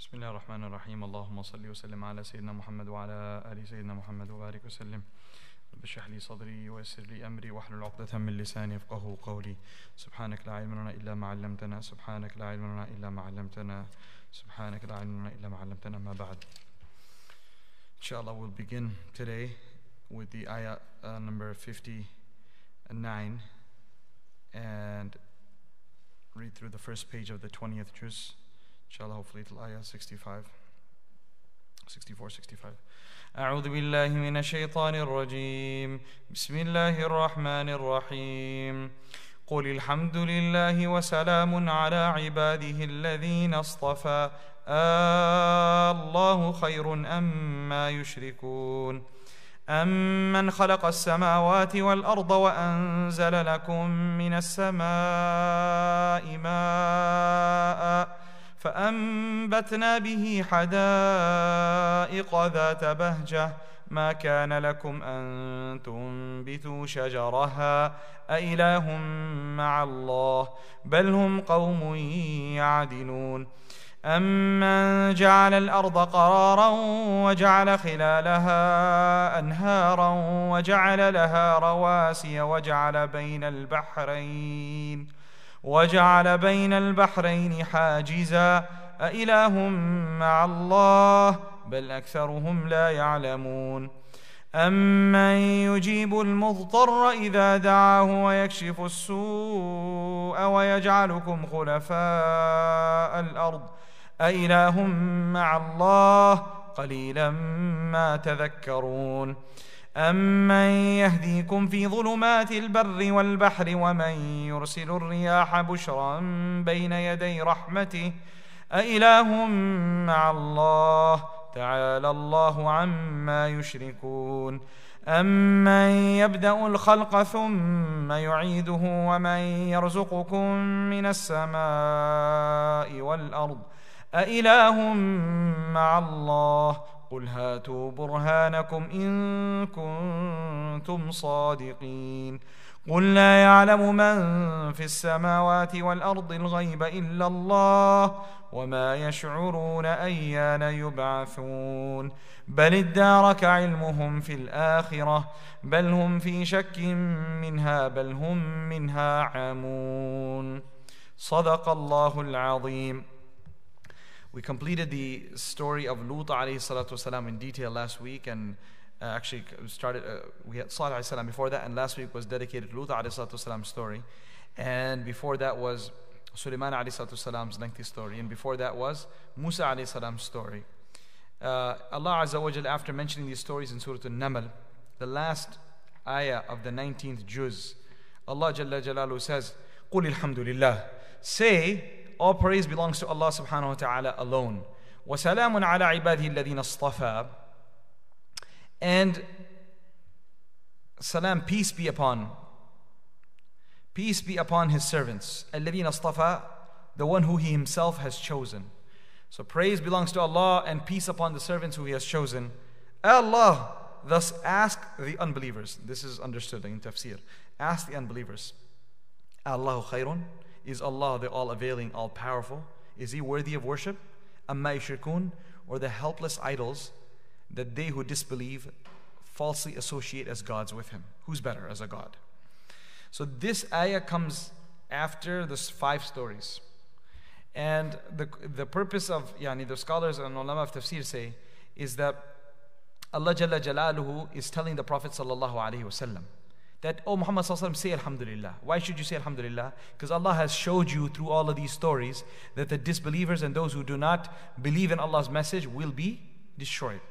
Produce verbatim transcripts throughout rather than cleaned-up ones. Bismillah ar-Rahman ar-Rahim. Allahumma salli wa sallim ala Sayyidina Muhammad wa ala ali Sayyidina Muhammad wa barik wa sallim. Rabbi shrah li sadri wa yassir li amri wa hlul uqdatan min lisani yafqahu qawli. Subhanak la ilma lana illa ma 'allamtana. Subhanak la ilma lana illa ma 'allamtana. Subhanak la ilma lana illa ma 'allamtana. Ma ba'd. Inshallah, we'll begin today with the ayah uh, number fifty-nine and read through the first page of the twentieth juz. Inshallah, hopefully till ayah sixty-five, sixty-four, sixty-five. أعوذ بالله من الشيطان الرجيم. بسم الله الرحمن الرحيم. قل الحمد لله وسلام على عباده الذين اصطفى الله خير أما يشركون. أَمَّنْ خَلَقَ السَّمَاوَاتِ وَالْأَرْضَ وَأَنْزَلَ لَكُمْ مِنَ السَّمَاءِ مَاءً فَأَنْبَتْنَا بِهِ حَدَائِقَ ذَاتَ بَهْجَةٍ مَا كَانَ لَكُمْ أَنْ تُنْبِتُوا شَجَرَهَا أَإِلَهٌ مَعَ اللَّهِ بَلْ هُمْ قَوْمٌ يَعْدِلُونَ. أَمَّنْ جَعَلَ الْأَرْضَ قَرَارًا وَجَعَلَ خِلَالَهَا أَنْهَارًا وَجَعَلَ لَهَا رَوَاسِيَ وَجَعَلَ بَيْنَ الْبَحْرَيْنِ وَجَعَلَ بَيْنَ الْبَحْرَيْنِ حَاجِزًا أَإِلَهٌ مَعَ اللَّهِ بَلْ أَكْثَرُهُمْ لَا يَعْلَمُونَ. أَمَّنْ يُجِيبُ الْمُضْطَرَّ إِذَا دَعَاهُ وَيَكْشِفُ السُّوءَ وَيَجْعَلُكُمْ خُلَفَاءَ الْأَرْضِ أإله مع الله قليلا ما تذكرون. أمن يهديكم في ظلمات البر والبحر ومن يرسل الرياح بشرا بين يدي رحمته أإله مع الله تعالى الله عما يشركون. أَمَّنْ يَبْدَأُ الْخَلْقَ ثُمَّ يُعِيدُهُ وَمَنْ يَرْزُقُكُمْ مِنَ السَّمَاءِ وَالْأَرْضِ أَإِلَهٌ مَعَ اللَّهِ قُلْ هَاتُوا بُرْهَانَكُمْ إِن كُنتُمْ صَادِقِينَ. قُلْ لَا يَعْلَمُ مَنْ فِي السَّمَاوَاتِ وَالْأَرْضِ الْغَيْبَ إِلَّا اللَّهُ وَمَا يَشْعُرُونَ أَيَّانَ يُبْعَثُونَ. بَلِ ادَّارَكَ عِلْمُهُمْ فِي الْآخِرَةِ بَلْ هُمْ فِي شَكٍّ مِّنْهَا بَلْ هُمْ مِنْهَا عَمُونَ. صَدَقَ اللَّهُ الْعَظِيمُ. We completed the story of Lut alayhi salatu wasalam in detail last week, and uh, actually started, uh, we had Salih alayhi salam before that, and last week was dedicated to Lut alayhi salatu wasalam's story, and before that was Sulaiman alayhi salatu wasalam's lengthy story, and before that was Musa alayhi salam's story. Uh, Allah Azza wa Jal, after mentioning these stories in Surah An-Naml, the last ayah of the nineteenth juz, Allah Jalla Jalaluhu says, قُلِ الْحَمْدُ لِلَّهِ. Say, all praise belongs to Allah subhanahu wa ta'ala alone. وَسَلَامٌ عَلَىٰ عِبَادِهِ الَّذِينَ اصْطَفَىٰ. And salam, peace be upon. Peace be upon His servants. الَّذِينَ اصْطَفَىٰ, the one who He Himself has chosen. So praise belongs to Allah and peace upon the servants who He has chosen. Allah, thus ask the unbelievers. This is understood in tafsir. Ask the unbelievers. Allahu khayrun. Is Allah the all-availing, all-powerful? Is He worthy of worship? Amma yushrikun, or the helpless idols that they who disbelieve falsely associate as gods with Him. Who's better as a god? So this ayah comes after the five stories. And the, the purpose of, yani the scholars and ulama of tafsir say, is that Allah Jalla Jalaluhu is telling the Prophet Sallallahu Alaihi Wasallam that, oh Muhammad Sallallahu Alaihi Wasallam, say Alhamdulillah. Why should you say Alhamdulillah? Because Allah has showed you through all of these stories that the disbelievers and those who do not believe in Allah's message will be destroyed.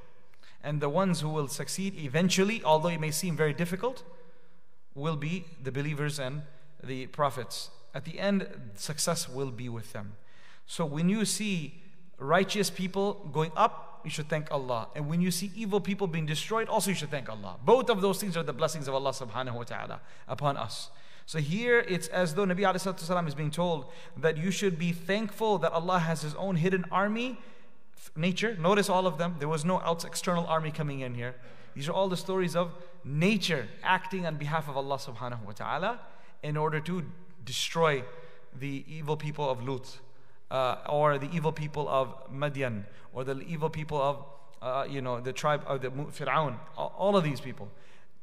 And the ones who will succeed eventually, although it may seem very difficult, will be the believers and the prophets. At the end, success will be with them. So when you see righteous people going up, you should thank Allah. And when you see evil people being destroyed, also you should thank Allah. Both of those things are the blessings of Allah subhanahu wa ta'ala upon us. So here it's as though Nabi alayhi salatu wasalam is being told that you should be thankful that Allah has His own hidden army, nature. Notice all of them. There was no out external army coming in here. These are all the stories of nature acting on behalf of Allah subhanahu wa ta'ala in order to destroy the evil people of Lut uh, or the evil people of Madian, or the evil people of uh, you know, the tribe of the Fir'aun, all of these people.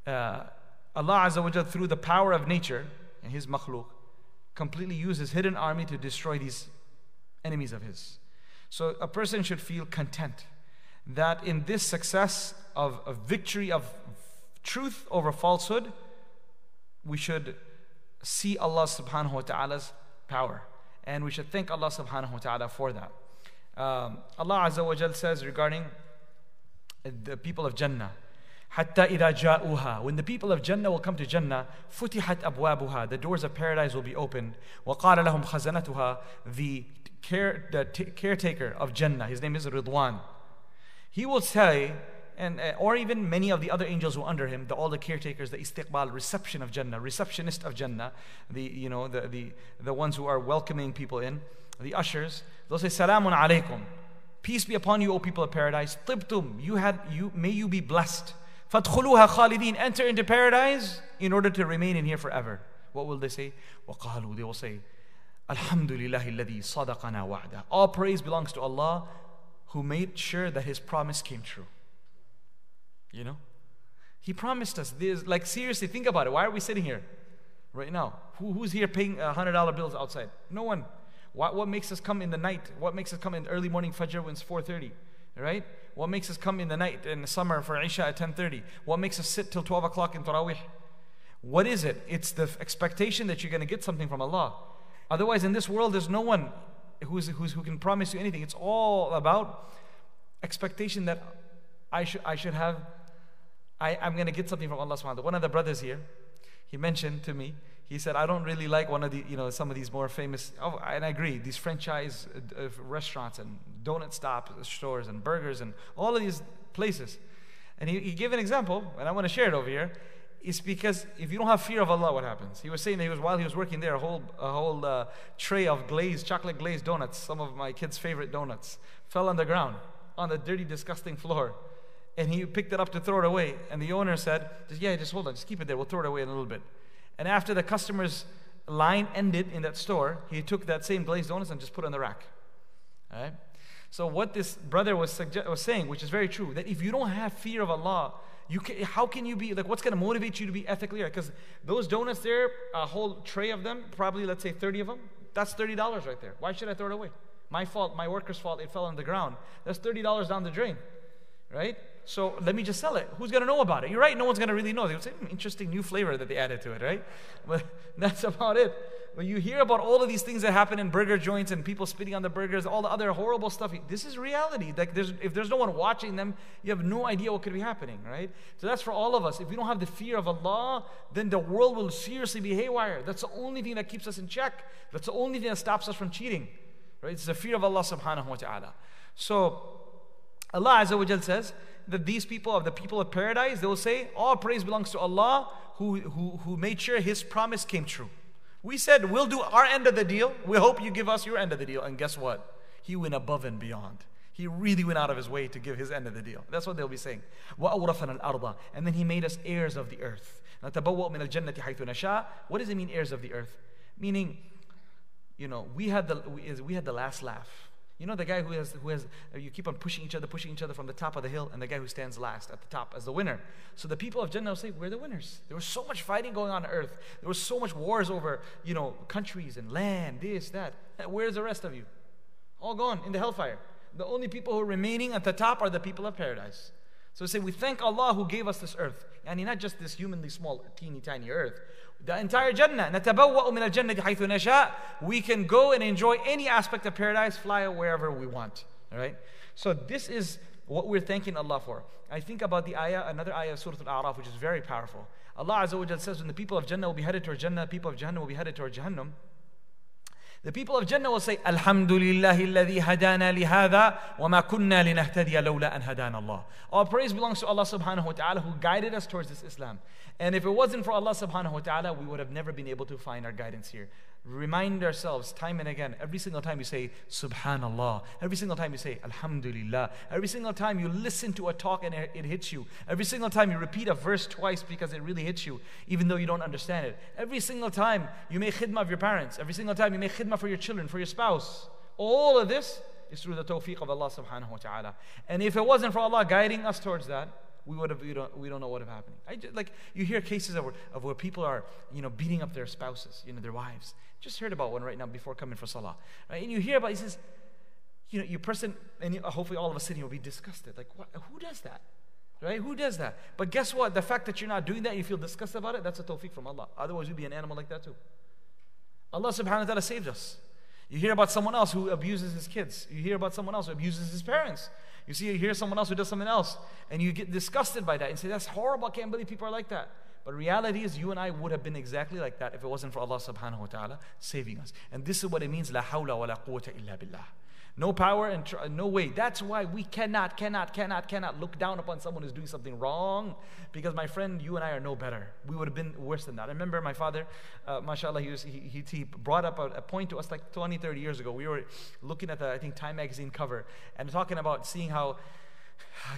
Uh, Allah Azza wa Jal, through the power of nature and His makhluq, completely used His hidden army to destroy these enemies of His. So a person should feel content that in this success of, of victory of truth over falsehood, we should see Allah subhanahu wa ta'ala's power, and we should thank Allah subhanahu wa ta'ala for that. Um, Allah Azza wa Jal says regarding the people of Jannah, حَتَّى إِذَا جَاءُوهَا, when the people of Jannah will come to Jannah, فُتِحَتْ أَبْوَابُهَا, the doors of paradise will be opened. وَقَالَ لَهُمْ خَزَنَتُهَا, the, care, the t caretaker of Jannah, his name is Ridwan, he will say, and, or even many of the other angels who are under him, the, all the caretakers, the istiqbal, reception of Jannah, receptionist of Jannah, the, you know, the, the, the ones who are welcoming people in, the ushers, they'll say, Salamun alaykum, peace be upon you, O people of paradise. Tibtum, you had, you, may you be blessed. فَادْخُلُوهَا خَالِدِينَ, enter into paradise in order to remain in here forever. What will they say? وَقَالُوا, they will say, Alhamdulillahi alladhi sadaqana wa'da, all praise belongs to Allah who made sure that His promise came true. You know, He promised us this. Like, seriously, think about it. Why are we sitting here right now? Who, who's here paying one hundred dollar bills outside? No one. What, what makes us come in the night? What makes us come in early morning Fajr when it's four thirty? Right? What makes us come in the night in the summer for Isha at ten thirty? What makes us sit till twelve o'clock in Taraweeh? What is it? It's the expectation that you're going to get something from Allah. Otherwise, in this world, there's no one who's, who's, who can promise you anything. It's all about expectation that I should, I should have, I, I'm going to get something from Allah subhanahu wa ta'ala. One of the brothers here, he mentioned to me, he said, I don't really like one of the, you know, some of these more famous, oh, and I agree, these franchise uh, restaurants and donut stop stores and burgers and all of these places. And he, he gave an example, and I want to share it over here. It's because if you don't have fear of Allah, what happens? He was saying that he was, while he was working there, a whole, a whole uh, tray of glazed, chocolate glazed donuts, some of my kids' favorite donuts, fell on the ground, on the dirty, disgusting floor. And he picked it up to throw it away. And the owner said, yeah, just hold on, just keep it there. We'll throw it away in a little bit. And after the customer's line ended in that store, he took that same glazed donuts and just put it on the rack. All right? So what this brother was, was saying, which is very true, that if you don't have fear of Allah, you can, how can you be, like, what's going to motivate you to be ethically right? Because those donuts there, a whole tray of them, probably let's say thirty of them, that's thirty dollars right there. Why should I throw it away? My fault, my worker's fault, it fell on the ground. That's thirty dollars down the drain, right? So let me just sell it. Who's going to know about it? You're right, no one's going to really know. They would say, hmm, interesting new flavor that they added to it, right? But that's about it. When you hear about all of these things that happen in burger joints and people spitting on the burgers, all the other horrible stuff, this is reality. Like, there's, if there's no one watching them, you have no idea what could be happening, right? So that's for all of us. If we don't have the fear of Allah, then the world will seriously be haywire. That's the only thing that keeps us in check. That's the only thing that stops us from cheating, right? It's the fear of Allah subhanahu wa ta'ala. So Allah Azza wa Jal says that these people of the people of paradise, they will say, all praise belongs to Allah who, who, who made sure His promise came true. We said, we'll do our end of the deal. We hope you give us your end of the deal. And guess what? He went above and beyond. He really went out of his way to give his end of the deal. That's what they'll be saying. وَأَوْرَثَنَا الْأَرْضَ, and then He made us heirs of the earth. نَتَبَوَّأْ مِنَ الْجَنَّةِ حَيْثُ نَشَاءُ. What does it mean, heirs of the earth? Meaning, you know, we had the, we had the last laugh. You know, the guy who has, who has, you keep on pushing each other, pushing each other from the top of the hill, and the guy who stands last at the top as the winner. So the people of Jannah will say, we're the winners. There was so much fighting going on on earth. There was so much wars over, you know, countries and land, this, that. Where's the rest of you? All gone in the hellfire. The only people who are remaining at the top are the people of paradise. So we say, we thank Allah who gave us this earth. And not just this humanly small, teeny tiny earth. The entire Jannah. نَتَبَوَّأُ مِنَ الْجَنَّةِ حَيْثُ نَشَاءُ. We can go and enjoy any aspect of paradise, fly wherever we want. All right? So this is what we're thanking Allah for. I think about the ayah, another ayah of Surah Al-A'raf, which is very powerful. Allah Azza wa Jal says, when the people of Jannah will be headed toward Jannah, people of Jahannam will be headed toward Jahannam, the people of Jannah will say, Alhamdulillahi alladhi hadana lihada wa ma kunna linahtadiya lawla an hadana Allah. All praise belongs to Allah subhanahu wa ta'ala who guided us towards this Islam. And if it wasn't for Allah subhanahu wa ta'ala, we would have never been able to find our guidance here. Remind ourselves time and again, every single time you say subhanallah, every single time you say alhamdulillah, every single time you listen to a talk and it hits you, every single time you repeat a verse twice because it really hits you even though you don't understand it, every single time you make khidmah of your parents, every single time you make khidmah for your children, for your spouse, all of this is through the tawfiq of Allah subhanahu wa ta'ala. And if it wasn't for Allah guiding us towards that, we would have, we don't, we don't know what would have happened. I just, like, you hear cases of where, of where people are, you know, beating up their spouses, you know, their wives. Just heard about one right now before coming for salah, right? And you hear about, he says, you know, your person, and hopefully all of a sudden you'll be disgusted. Like, what, who does that, right? Who does that? But guess what? The fact that you're not doing that, you feel disgusted about it, that's a tawfiq from Allah. Otherwise, you'd be an animal like that too. Allah subhanahu wa ta'ala saved us. You hear about someone else who abuses his kids. You hear about someone else who abuses his parents. You see, you hear someone else who does something else, and you get disgusted by that and say, that's horrible, I can't believe people are like that. But reality is, you and I would have been exactly like that if it wasn't for Allah subhanahu wa ta'ala saving us. And this is what it means, la hawla wa la quwwata illa billah. No power and tr no way. That's why we cannot, cannot, cannot, cannot look down upon someone who's doing something wrong, because my friend, you and I are no better. We would have been worse than that. I remember my father, uh, mashallah, he, was, he, he, he brought up a, a point to us like twenty, thirty years ago. We were looking at the, I think, Time magazine cover and talking about seeing how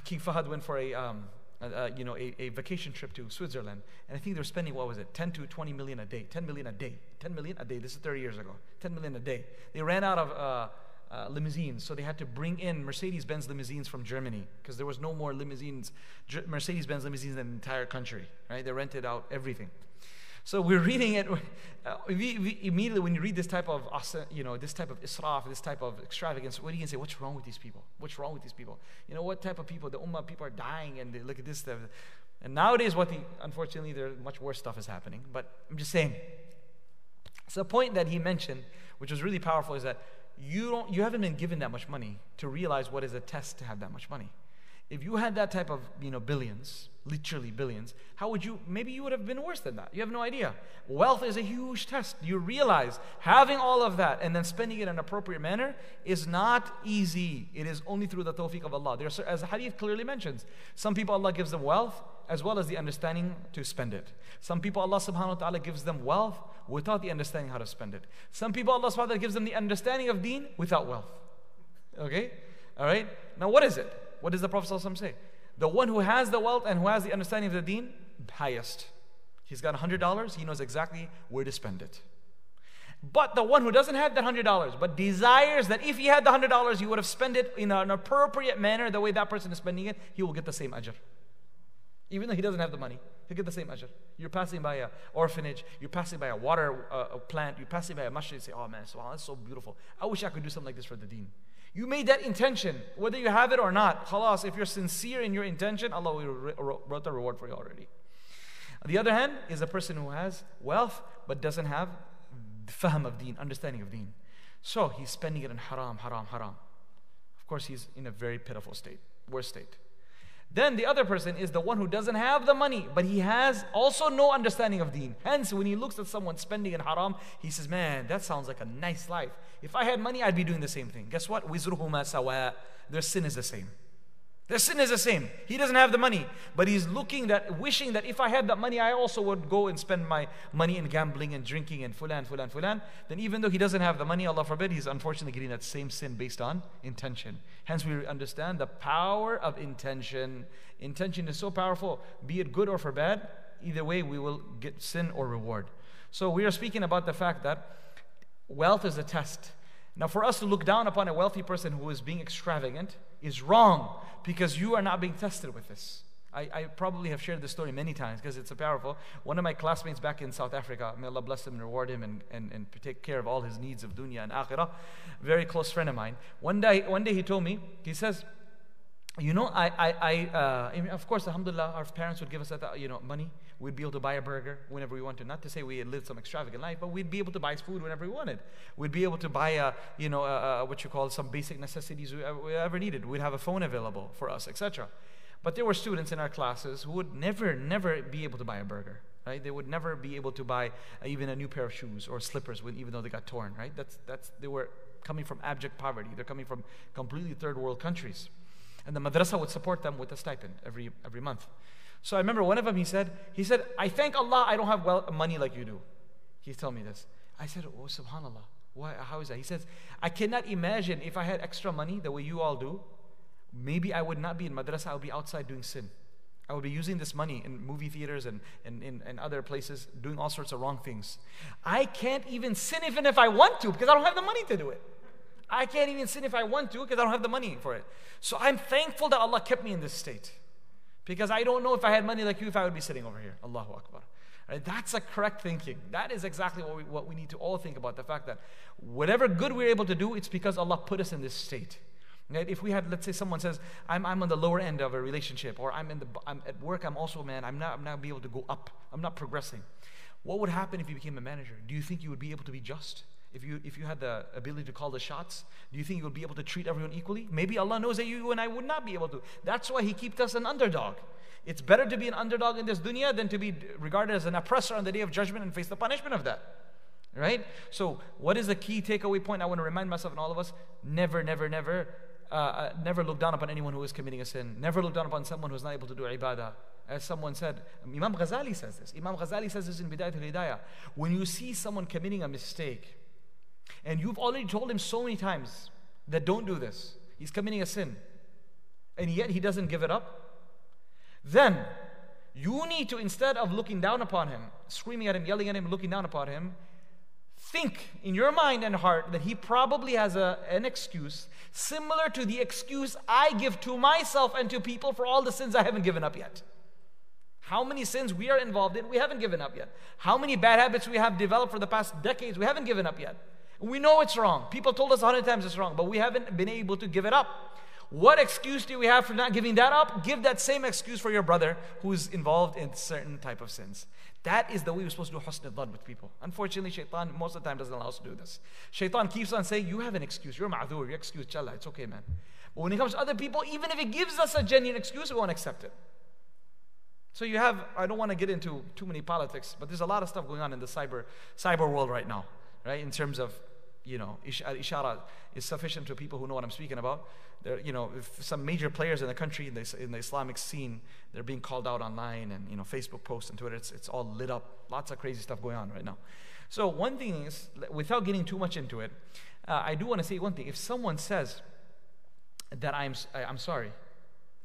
King Fahd went for a, um, Uh, you know, a, a vacation trip to Switzerland, and I think they were spending, what was it, ten to twenty million a day, ten million a day, ten million a day. This is thirty years ago. ten million a day. They ran out of uh, uh, limousines, so they had to bring in Mercedes-Benz limousines from Germany, because there was no more limousines, Mercedes-Benz limousines in the entire country, right? They rented out everything. So we're reading it, uh, we, we immediately when you read this type of, you know, this type of israf, this type of extravagance, what do you say? What's wrong with these people? What's wrong with these people? You know, what type of people? The ummah people are dying, and they look at this stuff. And nowadays, what the, unfortunately, there much worse stuff is happening. But I'm just saying. So the point that he mentioned, which was really powerful, is that you don't, you haven't been given that much money to realize what is a test to have that much money. If you had that type of, you know, billions, literally billions, how would you, maybe you would have been worse than that. You have no idea. Wealth is a huge test. You realize having all of that and then spending it in an appropriate manner is not easy. It is only through the tawfiq of Allah. There are, as the hadith clearly mentions, some people Allah gives them wealth as well as the understanding to spend it. Some people Allah subhanahu wa ta'ala gives them wealth without the understanding how to spend it. Some people Allah subhanahu wa ta'ala gives them the understanding of deen without wealth. Okay? Alright? Now what is it? What does the Prophet ﷺ say? The one who has the wealth and who has the understanding of the deen, highest. He's got one hundred dollars, he knows exactly where to spend it. But the one who doesn't have that one hundred dollars, but desires that if he had the one hundred dollars, he would have spent it in an appropriate manner, the way that person is spending it, he will get the same ajr. Even though he doesn't have the money, he'll get the same ajr. You're passing by an orphanage, you're passing by a water uh, a plant, you're passing by a masjid, you say, oh man, subhanAllah, that's so beautiful. I wish I could do something like this for the deen. You made that intention, whether you have it or not. Khalas, if you're sincere in your intention, Allah will wrote the reward for you already. On the other hand, is a person who has wealth but doesn't have the fahm of deen, understanding of deen. So he's spending it in haram, haram, haram. Of course, he's in a very pitiful state, worse state. Then the other person is the one who doesn't have the money, but he has also no understanding of deen. Hence, when he looks at someone spending in haram, he says, man, that sounds like a nice life. If I had money, I'd be doing the same thing. Guess what? Wizruhuma sawa. Their sin is the same. Their sin is the same. He doesn't have the money, but he's looking that, wishing that if I had that money, I also would go and spend my money in gambling and drinking and fulan, fulan, fulan. Then even though he doesn't have the money, Allah forbid, he's unfortunately getting that same sin based on intention. Hence we understand the power of intention. Intention is so powerful, be it good or for bad, either way we will get sin or reward. So we are speaking about the fact that wealth is a test. Now for us to look down upon a wealthy person who is being extravagant is wrong, because you are not being tested with this. I, I probably have shared this story many times because it's so powerful. One of my classmates back in South Africa, may Allah bless him and reward him and, and, and take care of all his needs of dunya and akhirah, very close friend of mine. One day, one day he told me, he says, you know, I, I, I uh, of course, alhamdulillah, our parents would give us that, you know, money. We'd be able to buy a burger whenever we wanted. Not to say we lived some extravagant life, but we'd be able to buy food whenever we wanted. We'd be able to buy, a, you know, a, a, what you call some basic necessities we ever, we ever needed. We'd have a phone available for us, et cetera. But there were students in our classes who would never, never be able to buy a burger. Right? They would never be able to buy even a new pair of shoes or slippers, when, even though they got torn. Right? That's that's they were coming from abject poverty. They're coming from completely third world countries, and the madrasa would support them with a stipend every every month. So I remember one of them, he said, he said, I thank Allah I don't have wealth, money like you do. He's telling me this. I said, oh, subhanAllah, why, how is that? He says, I cannot imagine if I had extra money the way you all do, maybe I would not be in madrasa, I would be outside doing sin. I would be using this money in movie theaters and in and, and, and other places, doing all sorts of wrong things. I can't even sin even if I want to, because I don't have the money to do it. I can't even sin if I want to because I don't have the money for it. So I'm thankful that Allah kept me in this state, because I don't know if I had money like you if I would be sitting over here. Allahu Akbar. And that's a correct thinking. That is exactly what we, what we need to all think about. The fact that whatever good we're able to do, it's because Allah put us in this state. If we had, let's say someone says, I'm, I'm on the lower end of a relationship, or I'm in the, I'm at work, I'm also a man, I'm not, I'm not be able to go up, I'm not progressing. What would happen if you became a manager? Do you think you would be able to be just? If you, if you had the ability to call the shots, do you think you would be able to treat everyone equally? Maybe Allah knows that you and I would not be able to. That's why He keeps us an underdog. It's better to be an underdog in this dunya than to be regarded as an oppressor on the day of judgment and face the punishment of that. Right? So what is the key takeaway point I want to remind myself and all of us? Never, never, never, uh, never look down upon anyone who is committing a sin. Never look down upon someone who is not able to do ibadah. As someone said, Imam Ghazali says this. Imam Ghazali says this in Bidayat al-Hidayah. When you see someone committing a mistake, and you've already told him so many times that don't do this, he's committing a sin, and yet he doesn't give it up, then you need to, instead of looking down upon him, screaming at him, yelling at him, looking down upon him, think in your mind and heart that he probably has a, an excuse similar to the excuse I give to myself and to people for all the sins I haven't given up yet. How many sins we are involved in, we haven't given up yet. How many bad habits we have developed for the past decades, we haven't given up yet. We know it's wrong. People told us a hundred times it's wrong, but we haven't been able to give it up. What excuse do we have for not giving that up? Give that same excuse for your brother who is involved in certain type of sins. That is the way we're supposed to do husn al-dhan with people. Unfortunately, shaitan most of the time doesn't allow us to do this. Shaitan keeps on saying, you have an excuse, you're ma'adhur, your excuse, challah, it's okay, man. But when it comes to other people, even if it gives us a genuine excuse, we won't accept it. So you have, I don't want to get into too many politics, but there's a lot of stuff going on in the cyber cyber world right now, right? In terms of, you know, ish, ishara is sufficient to people who know what I'm speaking about. There, you know, if some major players in the country, in the, in the Islamic scene, they're being called out online, and, you know, Facebook posts and Twitter, it's, it's all lit up. Lots of crazy stuff going on right now. So one thing is, without getting too much into it, uh, I do want to say one thing. If someone says that I'm, I'm sorry,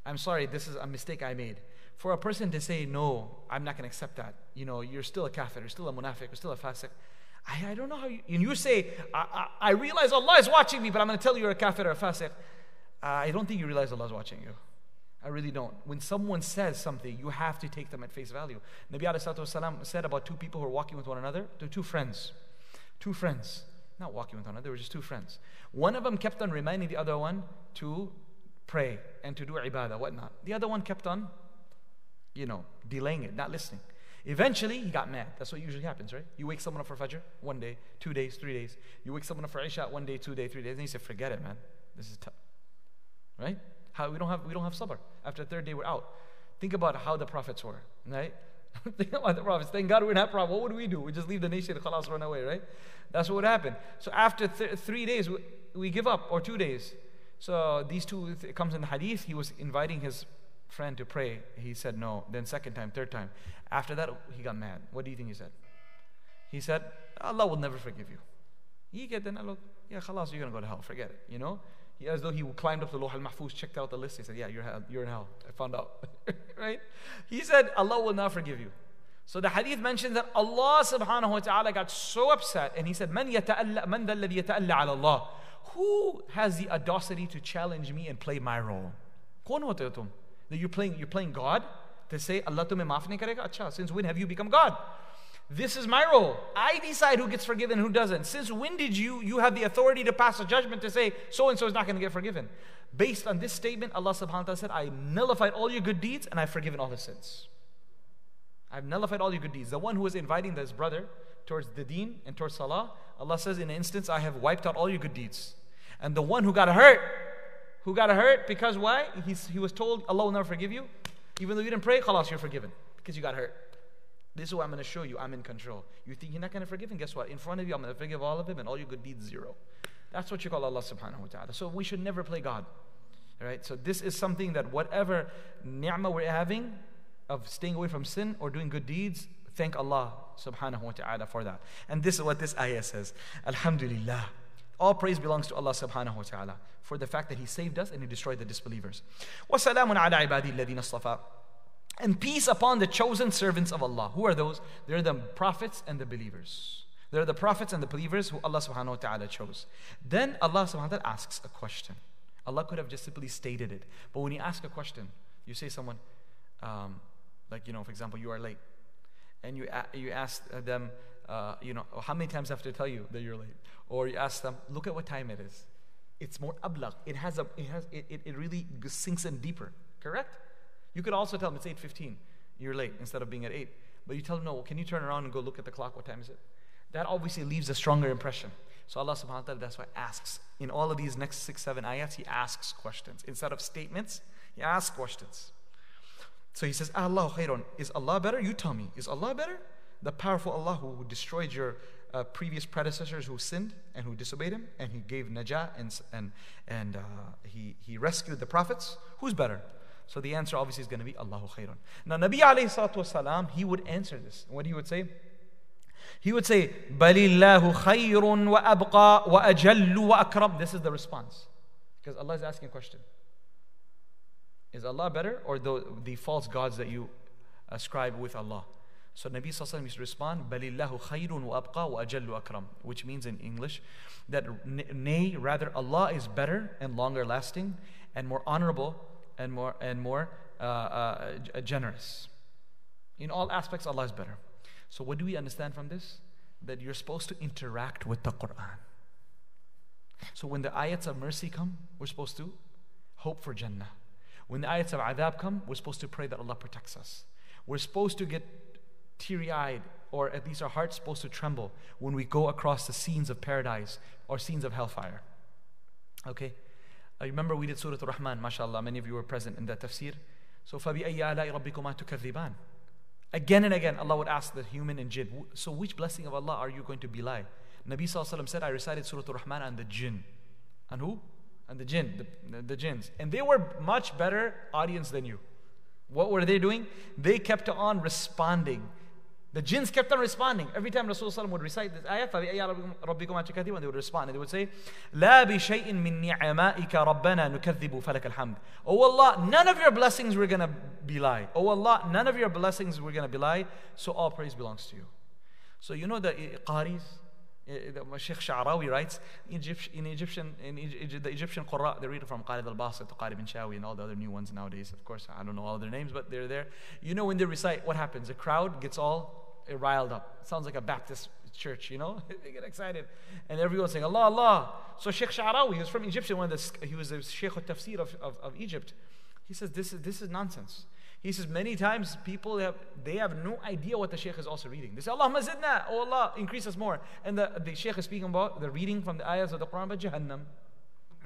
I'm sorry, this is a mistake I made, for a person to say, no, I'm not going to accept that, you know, you're still a kafir, you're still a munafiq, you're still a fasiq, I, I don't know how you, and you say, I, I, I realize Allah is watching me, but I'm going to tell you you're a kafir or a fasiq. Uh, I don't think you realize Allah is watching you. I really don't. When someone says something, you have to take them at face value. Nabi Alayhi Wasallam said about two people who were walking with one another, they're two friends, two friends, not walking with one another, they were just two friends. One of them kept on reminding the other one to pray and to do ibadah, whatnot. The other one kept on, you know, delaying it, not listening. Eventually, he got mad. That's what usually happens, right? You wake someone up for Fajr, one day, two days, three days. You wake someone up for Isha, one day, two days, three days. And you say, forget it, man. This is tough, right? How we don't have we don't have sabr. After the third day, we're out. Think about how the prophets were, right? Think about the prophets. Thank God we're not prophets. What would we do? We just leave the nation and khalas, run away, right? That's what would happen. So after th three days, we, we give up, or two days. So these two, it comes in the hadith. He was inviting his friend to pray, he said no. Then second time, third time. After that, he got mad. What do you think he said? He said, Allah will never forgive you. You get then, Allah, yeah, khalas, you're going to go to hell. Forget it, you know? He, as though he climbed up the Lohal mahfuz, checked out the list. He said, yeah, you're, you're in hell. I found out, right? He said, Allah will not forgive you. So the hadith mentions that Allah subhanahu wa ta'ala got so upset, and he said, man yata'alla, man dal ladhi yata'alla ala Allah. Who has the audacity to challenge me and play my role? That you're playing, you're playing God to say, Allah tumhe maaf nahi karega? Acha, since when have you become God? This is my role. I decide who gets forgiven and who doesn't. Since when did you, you have the authority to pass a judgment to say, so-and-so is not going to get forgiven? Based on this statement, Allah subhanahu wa ta'ala said, I nullified all your good deeds and I've forgiven all his sins. I've nullified all your good deeds. The one who was inviting his brother towards the deen and towards salah, Allah says, in an instance, I have wiped out all your good deeds. And the one who got hurt, Who got hurt because why? He's, he was told Allah will never forgive you. Even though you didn't pray, khalas, you're forgiven because you got hurt. This is what I'm going to show you. I'm in control. You think you're not going to forgive him? Guess what? In front of you, I'm going to forgive all of him and all your good deeds, zero. That's what you call Allah subhanahu wa ta'ala. So we should never play God. All right? So this is something that whatever ni'mah we're having of staying away from sin or doing good deeds, thank Allah subhanahu wa ta'ala for that. And this is what this ayah says. Alhamdulillah. All praise belongs to Allah subhanahu wa ta'ala for the fact that He saved us and He destroyed the disbelievers. وَسَلَامٌ عَلَىٰ عِبَادِهِ الَّذِينَ اصْطَفَىٰ. And peace upon the chosen servants of Allah. Who are those? They're the prophets and the believers. There are the prophets and the believers who Allah subhanahu wa ta'ala chose. Then Allah subhanahu wa ta'ala asks a question. Allah could have just simply stated it. But when you ask a question, you say someone, um, like, you know, for example, you are late. And you, a you ask them, uh, you know, how many times have to tell you that you're late? Or you ask them, look at what time it is. It's more ablaq. It has a, it has, it, it, it really sinks in deeper, correct? You could also tell them it's eight fifteen. You're late instead of being at eight. But you tell them, no, can you turn around and go look at the clock? What time is it? That obviously leaves a stronger impression. So Allah subhanahu wa ta'ala, that's why asks. In all of these next six, seven ayats, He asks questions. Instead of statements, He asks questions. So He says, Allahu khairun. Is Allah better? You tell me. Is Allah better? The powerful Allah who destroyed your uh, previous predecessors who sinned and who disobeyed Him, and He gave najah and, and, and uh, he, he rescued the prophets. Who's better? So the answer obviously is going to be Allahu khairun. Now Nabi alayhi salatu wasalam, he would answer this. What he would say? He would say, Balillahu khayrun wa abqa wa ajallu wa akram. This is the response. Because Allah is asking a question. Is Allah better or the, the false gods that you ascribe with Allah? So Nabi sallallahu alayhi wa sallam used to respond, Balillahu khayrun wa abqa wa ajallu akram. Which means in English that nay, rather Allah is better and longer lasting and more honorable and more and more uh, uh, generous. In all aspects, Allah is better. So what do we understand from this? That you're supposed to interact with the Qur'an. So when the ayats of mercy come, we're supposed to hope for Jannah. When the ayats of adab come, we're supposed to pray that Allah protects us. We're supposed to get teary-eyed, or at least our heart's supposed to tremble when we go across the scenes of paradise or scenes of hellfire. Okay? I remember we did Surah Rahman, mashallah, many of you were present in that tafsir. So, فَبِأَيِّ آلَاءِ رَبِّكُمَا تُكَذِّبَانِ. Again and again, Allah would ask the human and jinn, so which blessing of Allah are you going to belie? Nabi ﷺ said, I recited Surah Rahman and the jinn. And who? And the jinn, the, the jinns. And they were much better audience than you. What were they doing? They kept on responding. The jinns kept on responding. Every time Rasulullah would recite this ayah, when they would respond, and they would say, La bi shay'in min ni'amaika rabbana nukathibu falak alhamd. Oh Allah, none of your blessings we're going to belie. Oh Allah, none of your blessings we're going to belie, so all praise belongs to you. So you know the qaris, Sheikh Sha'rawi writes, in Egyptian, in the Egyptian Qurra, they read from Qari al-Basit to Qari bin Shaawi and all the other new ones nowadays. Of course, I don't know all their names, but they're there. You know when they recite, what happens? The crowd gets all It riled up. It sounds like a Baptist church, you know? They get excited. And everyone's saying, Allah, Allah. So Sheikh Sha'rawi, he was from Egyptian, one of the, he was the Sheikh of Tafsir of, of, of Egypt. He says, this is, this is nonsense. He says, many times people, have they have no idea what the Sheikh is also reading. They say, Allahumma zidna, oh Allah, increase us more. And the, the Sheikh is speaking about the reading from the ayahs of the Quran, but Jahannam,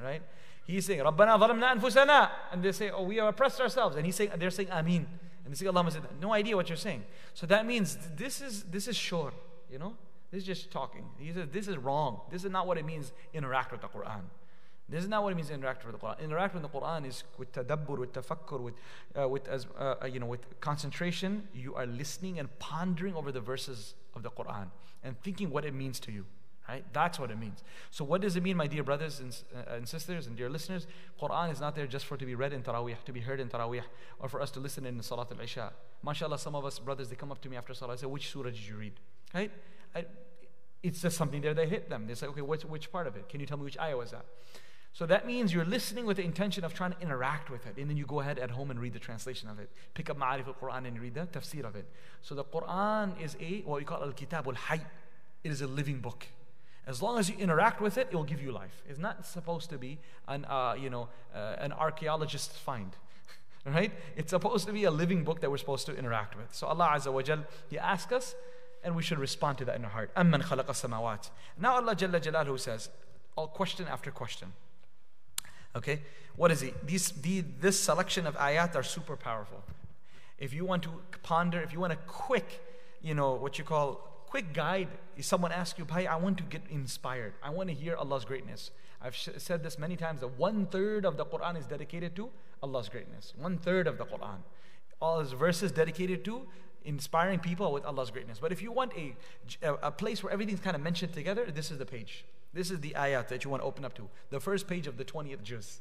right? He's saying, Rabbana zalamna anfusana. And they say, oh, we have oppressed ourselves. And he's saying, they're saying, Ameen. And they say, Allahumma zidna. No idea what you're saying. So that means this is this is short, you know? This is just talking. He says, this is wrong. This is not what it means interact with the Quran. This is not what it means interact with the Quran. Interact with the Quran is with tadabbur, with tafakkur, with uh, with as uh, you know, with concentration. You are listening and pondering over the verses of the Quran and thinking what it means to you. Right? That's what it means. So what does it mean, my dear brothers and, uh, and sisters and dear listeners? Quran is not there just for to be read in Taraweeh, to be heard in Taraweeh, or for us to listen in Salat al-Isha. MashaAllah, some of us brothers, they come up to me after Salah and say, which surah did you read? Right? I, it's just something there that hit them. They say, okay, which, which part of it? Can you tell me which ayah was that? So that means you're listening with the intention of trying to interact with it. And then you go ahead at home and read the translation of it. Pick up Ma'arif al-Qur'an and read the tafsir of it. So the Quran is a, what we call al-kitab al-hay. It is a living book. As long as you interact with it, it will give you life. It's not supposed to be an, uh, you know, uh, an archaeologist's find, right? It's supposed to be a living book that we're supposed to interact with. So Allah Azza wa Jal, He asks us, and we should respond to that in our heart. أَمَّنْ خَلَقَ السَّمَاوَاتِ. Now Allah Jalla Jalaluhu says, all question after question. Okay, what is He? These, the, this selection of ayat are super powerful. If you want to ponder, if you want a quick, you know, what you call quick guide, is someone asks you, Bhai, I want to get inspired. I want to hear Allah's greatness. I've sh said this many times, that one-third of the Quran is dedicated to Allah's greatness. One-third of the Quran. All His verses dedicated to inspiring people with Allah's greatness. But if you want a, a place where everything's kind of mentioned together, this is the page. This is the ayat that you want to open up to. The first page of the twentieth juz.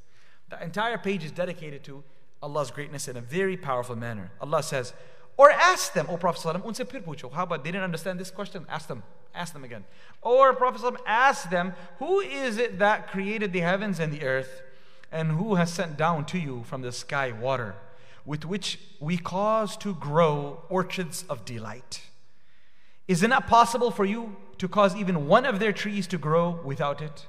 The entire page is dedicated to Allah's greatness in a very powerful manner. Allah says, or ask them, O Prophet ﷺ, unse phir pucho. How about they didn't understand this question? Ask them. Ask them again. Or Prophet ﷺ asked them, who is it that created the heavens and the earth, and who has sent down to you from the sky water, with which we cause to grow orchards of delight? Is it not possible for you to cause even one of their trees to grow without it?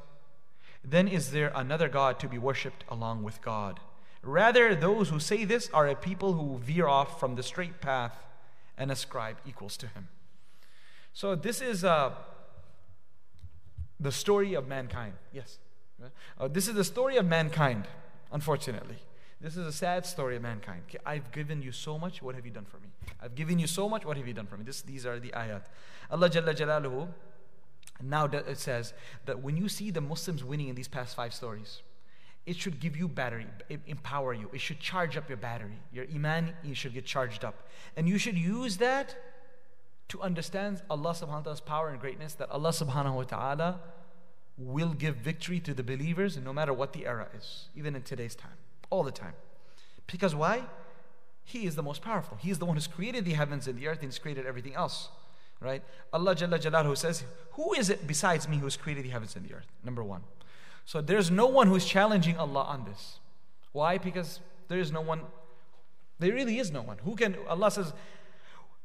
Then is there another God to be worshipped along with God? Rather, those who say this are a people who veer off from the straight path and ascribe equals to him. So this is uh, the story of mankind. Yes. Uh, this is the story of mankind, unfortunately. This is a sad story of mankind. Okay, I've given you so much, what have you done for me? I've given you so much, what have you done for me? This, these are the ayat. Allah Jalla Jalaluhu, now it says that when you see the Muslims winning in these past five stories, it should give you battery, empower you. It should charge up your battery. Your iman, you should get charged up. And you should use that to understand Allah subhanahu wa ta'ala's power and greatness, that Allah subhanahu wa ta'ala will give victory to the believers no matter what the era is, even in today's time, all the time. Because why? He is the most powerful. He is the one who's created the heavens and the earth, and he's created everything else, right? Allah Jalla Jalaluhu says, who is it besides me who's created the heavens and the earth? Number one. So there's no one who's challenging Allah on this. Why? Because there is no one, there really is no one. Who can, Allah says,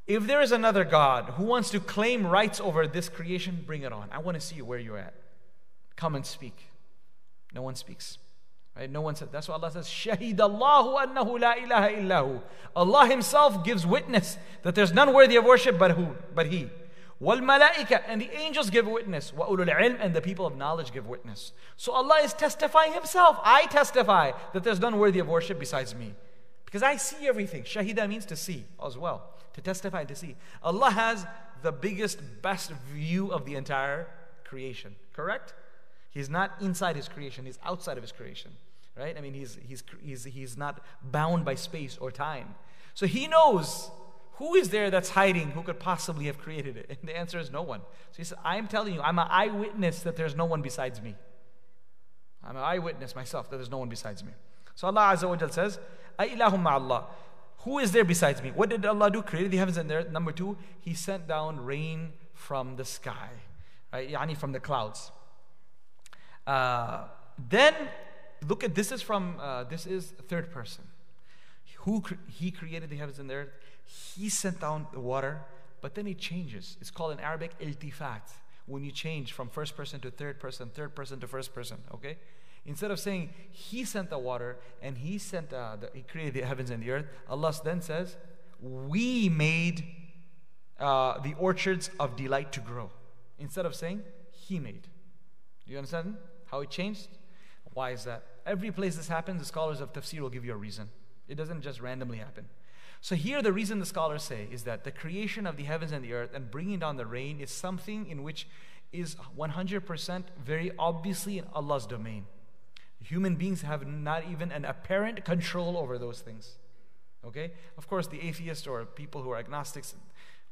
if there is another God who wants to claim rights over this creation, bring it on. I want to see where you're at. Come and speak. No one speaks. Right? No one said. That's why Allah says, Shahid Allahu annahu la ilaha illahu. Allah himself gives witness that there's none worthy of worship but who? But he. Wal malaika, and the angels give witness. Wa ulul ilm, and the people of knowledge give witness. So Allah is testifying himself. I testify that there's none worthy of worship besides me. Because I see everything. Shahida means to see as well. To testify and to see. Allah has the biggest, best view of the entire creation. Correct? He's not inside his creation. He's outside of his creation. Right? I mean, he's, he's, he's, he's not bound by space or time. So he knows who is there that's hiding, who could possibly have created it. And the answer is no one. So he said, I'm telling you, I'm an eyewitness that there's no one besides me. I'm an eyewitness myself that there's no one besides me. So Allah Azza wa Jal says, Ailahum ma'Allah. Who is there besides me? What did Allah do? Created the heavens and the earth. Number two, He sent down rain from the sky, right? Yani from the clouds. Uh, then, look at this is from uh, this is third person. Who cre He created the heavens and the earth. He sent down the water, but then it changes. It's called in Arabic iltifat. When you change from first person to third person, third person to first person, okay? Instead of saying He sent the water and He sent uh, the, He created the heavens and the earth, Allah then says, "We made uh, the orchards of delight to grow." Instead of saying He made, do you understand how it changed? Why is that? Every place this happens, the scholars of tafsir will give you a reason. It doesn't just randomly happen. So here, the reason the scholars say is that the creation of the heavens and the earth and bringing down the rain is something in which is one hundred percent very obviously in Allah's domain. Human beings have not even an apparent control over those things. Okay? Of course, the atheists or people who are agnostics,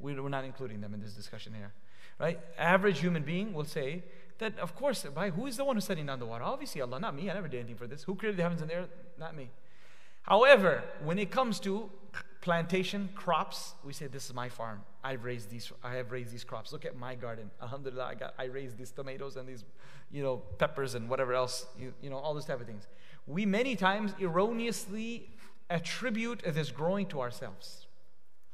we're not including them in this discussion here. Right? Average human being will say that, of course, by who is the one who's setting down the water? Obviously Allah, not me. I never did anything for this. Who created the heavens and the earth? Not me. However, when it comes to plantation, crops, we say, this is my farm. I've raised these, I have raised these crops. Look at my garden. Alhamdulillah, I, got, I raised these tomatoes and these, you know, peppers and whatever else, you, you know, all those type of things. We many times erroneously attribute this growing to ourselves